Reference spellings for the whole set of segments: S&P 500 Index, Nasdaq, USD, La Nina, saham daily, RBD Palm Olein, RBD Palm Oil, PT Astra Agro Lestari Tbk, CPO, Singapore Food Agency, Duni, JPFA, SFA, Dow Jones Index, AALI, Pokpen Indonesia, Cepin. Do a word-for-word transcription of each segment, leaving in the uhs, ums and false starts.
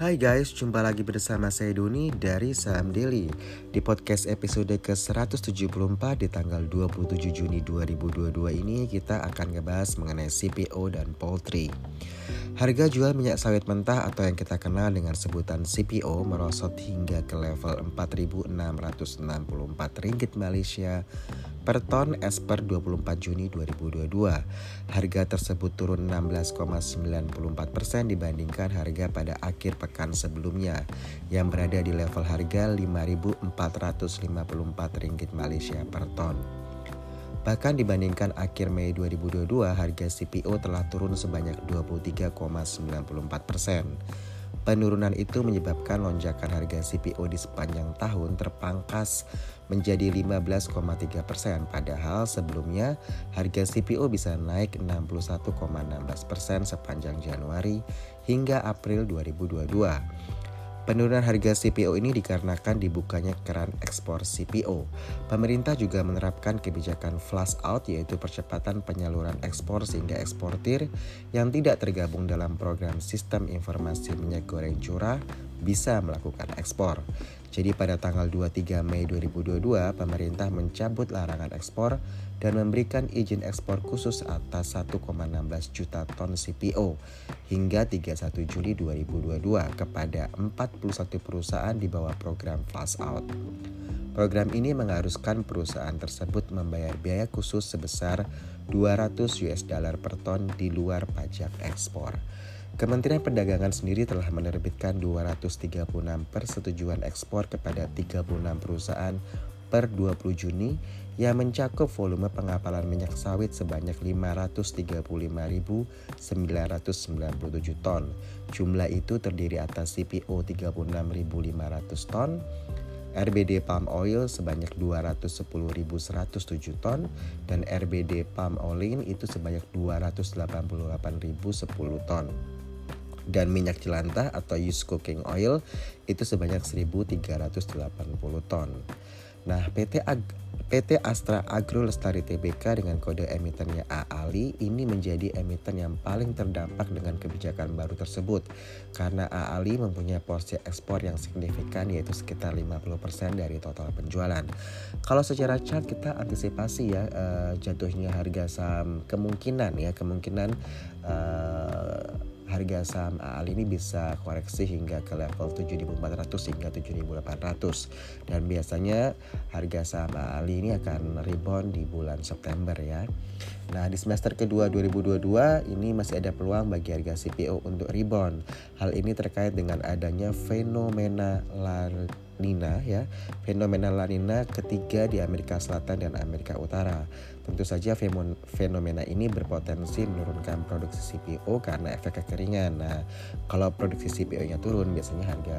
Hai guys, jumpa lagi bersama saya Duni dari Saham Daily di podcast episode ke seratus tujuh puluh empat di tanggal dua puluh tujuh Juni dua ribu dua puluh dua ini. Kita akan ngebahas mengenai C P O dan poultry. Harga jual minyak sawit mentah atau yang kita kenal dengan sebutan C P O merosot hingga ke level empat ribu enam ratus enam puluh empat ringgit Malaysia per ton as per dua puluh empat Juni dua ribu dua puluh dua. Harga tersebut turun enam belas koma sembilan puluh empat persen dibandingkan harga pada akhir pekan sebelumnya yang berada di level harga lima ribu empat ratus lima puluh empat ringgit Malaysia per ton. Bahkan dibandingkan akhir Mei dua ribu dua puluh dua, harga C P O telah turun sebanyak dua puluh tiga koma sembilan puluh empat persen. Penurunan itu menyebabkan lonjakan harga C P O di sepanjang tahun terpangkas menjadi lima belas koma tiga persen, padahal sebelumnya harga C P O bisa naik enam puluh satu koma enam belas persen sepanjang Januari hingga April dua ribu dua puluh dua. Penurunan harga C P O ini dikarenakan dibukanya keran ekspor C P O. Pemerintah juga menerapkan kebijakan flush out, yaitu percepatan penyaluran ekspor sehingga eksportir yang tidak tergabung dalam program sistem informasi minyak goreng curah bisa melakukan ekspor. Jadi pada tanggal dua puluh tiga Mei dua ribu dua puluh dua, pemerintah mencabut larangan ekspor dan memberikan izin ekspor khusus atas satu koma enam belas juta ton C P O hingga tiga puluh satu Juli dua ribu dua puluh dua kepada empat puluh satu perusahaan di bawah program flush out. Program ini mengharuskan perusahaan tersebut membayar biaya khusus sebesar dua ratus U S D per ton di luar pajak ekspor. Kementerian Perdagangan sendiri telah menerbitkan dua ratus tiga puluh enam persetujuan ekspor kepada tiga puluh enam perusahaan per dua puluh Juni yang mencakup volume pengapalan minyak sawit sebanyak lima ratus tiga puluh lima ribu sembilan ratus sembilan puluh tujuh ton. Jumlah itu terdiri atas C P O tiga puluh enam ribu lima ratus ton, R B D Palm Oil sebanyak dua ratus sepuluh ribu seratus tujuh ton, dan R B D Palm Olein itu sebanyak dua ratus delapan puluh delapan ribu sepuluh ton. Dan minyak jelantah atau used cooking oil itu sebanyak seribu tiga ratus delapan puluh ton. Nah, PT Ag- PT Astra Agro Lestari Tbk dengan kode emitennya A A L I ini menjadi emiten yang paling terdampak dengan kebijakan baru tersebut karena A A L I mempunyai porsi ekspor yang signifikan, yaitu sekitar lima puluh persen dari total penjualan. Kalau secara chart kita antisipasi ya eh, jatuhnya harga saham, kemungkinan ya kemungkinan eh, harga saham A A L I ini bisa koreksi hingga ke level tujuh ribu empat ratus hingga tujuh ribu delapan ratus, dan biasanya harga saham A A L I ini akan rebound di bulan September ya. Nah, di semester kedua dua ribu dua puluh dua ini masih ada peluang bagi harga C P O untuk rebound. Hal ini terkait dengan adanya fenomena La Nina ya, fenomena La Nina ketiga di Amerika Selatan dan Amerika Utara. Tentu saja fenomena ini berpotensi menurunkan produksi C P O karena efek kekeringan. Nah, kalau produksi C P O-nya turun, biasanya harga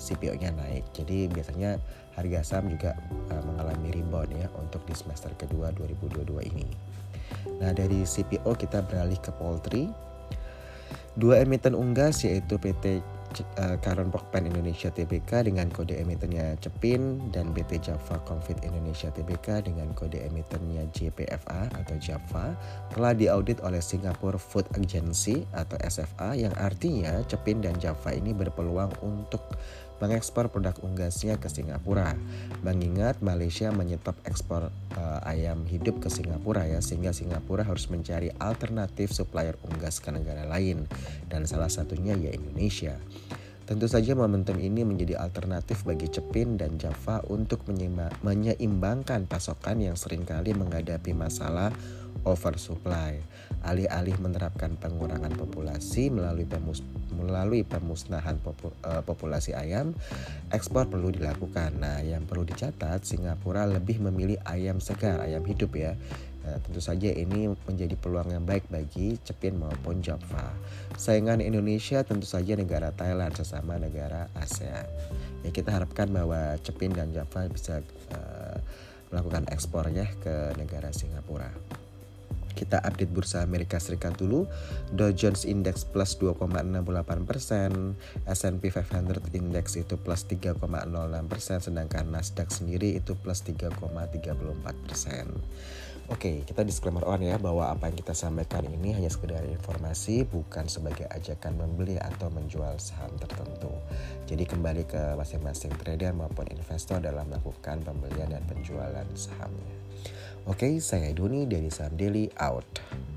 C P O-nya naik. Jadi biasanya harga saham juga uh, mengalami rebound ya untuk di semester kedua dua ribu dua puluh dua ini. Nah, dari C P O kita beralih ke poultry. Dua emiten unggas yaitu P T P T Pokpen Indonesia Tbk dengan kode emitennya Cepin dan P T Java Coffee Indonesia Tbk dengan kode emitennya J P F A atau Java telah diaudit oleh Singapore Food Agency atau S F A, yang artinya Cepin dan Java ini berpeluang untuk mengekspor produk unggasnya ke Singapura, mengingat Malaysia menyetop ekspor uh, ayam hidup ke Singapura ya, sehingga Singapura harus mencari alternatif supplier unggas ke negara lain, dan salah satunya ya Indonesia. Tentu saja momentum ini menjadi alternatif bagi Cepin dan Java untuk menyeimbangkan pasokan yang seringkali menghadapi masalah oversupply. Alih-alih menerapkan pengurangan populasi melalui pemus- melalui pemusnahan popu- populasi ayam, ekspor perlu dilakukan. Nah, yang perlu dicatat, Singapura lebih memilih ayam segar, ayam hidup ya. Nah, tentu saja ini menjadi peluang yang baik bagi Cepin maupun Java. Saingan Indonesia tentu saja negara Thailand, sesama negara ASEAN. Ya, kita harapkan bahwa Cepin dan Java bisa uh, melakukan ekspornya ke negara Singapura. Kita update bursa Amerika Serikat dulu. Dow Jones Index plus dua koma enam delapan persen, S and P lima ratus Index itu plus tiga koma nol enam persen, sedangkan Nasdaq sendiri itu plus tiga koma tiga empat persen. Oke, kita disclaimer on ya, bahwa apa yang kita sampaikan ini hanya sekedar informasi, bukan sebagai ajakan membeli atau menjual saham tertentu. Jadi kembali ke masing-masing trader maupun investor dalam melakukan pembelian dan penjualan sahamnya. Oke, saya Duni dari Saham Daily, out.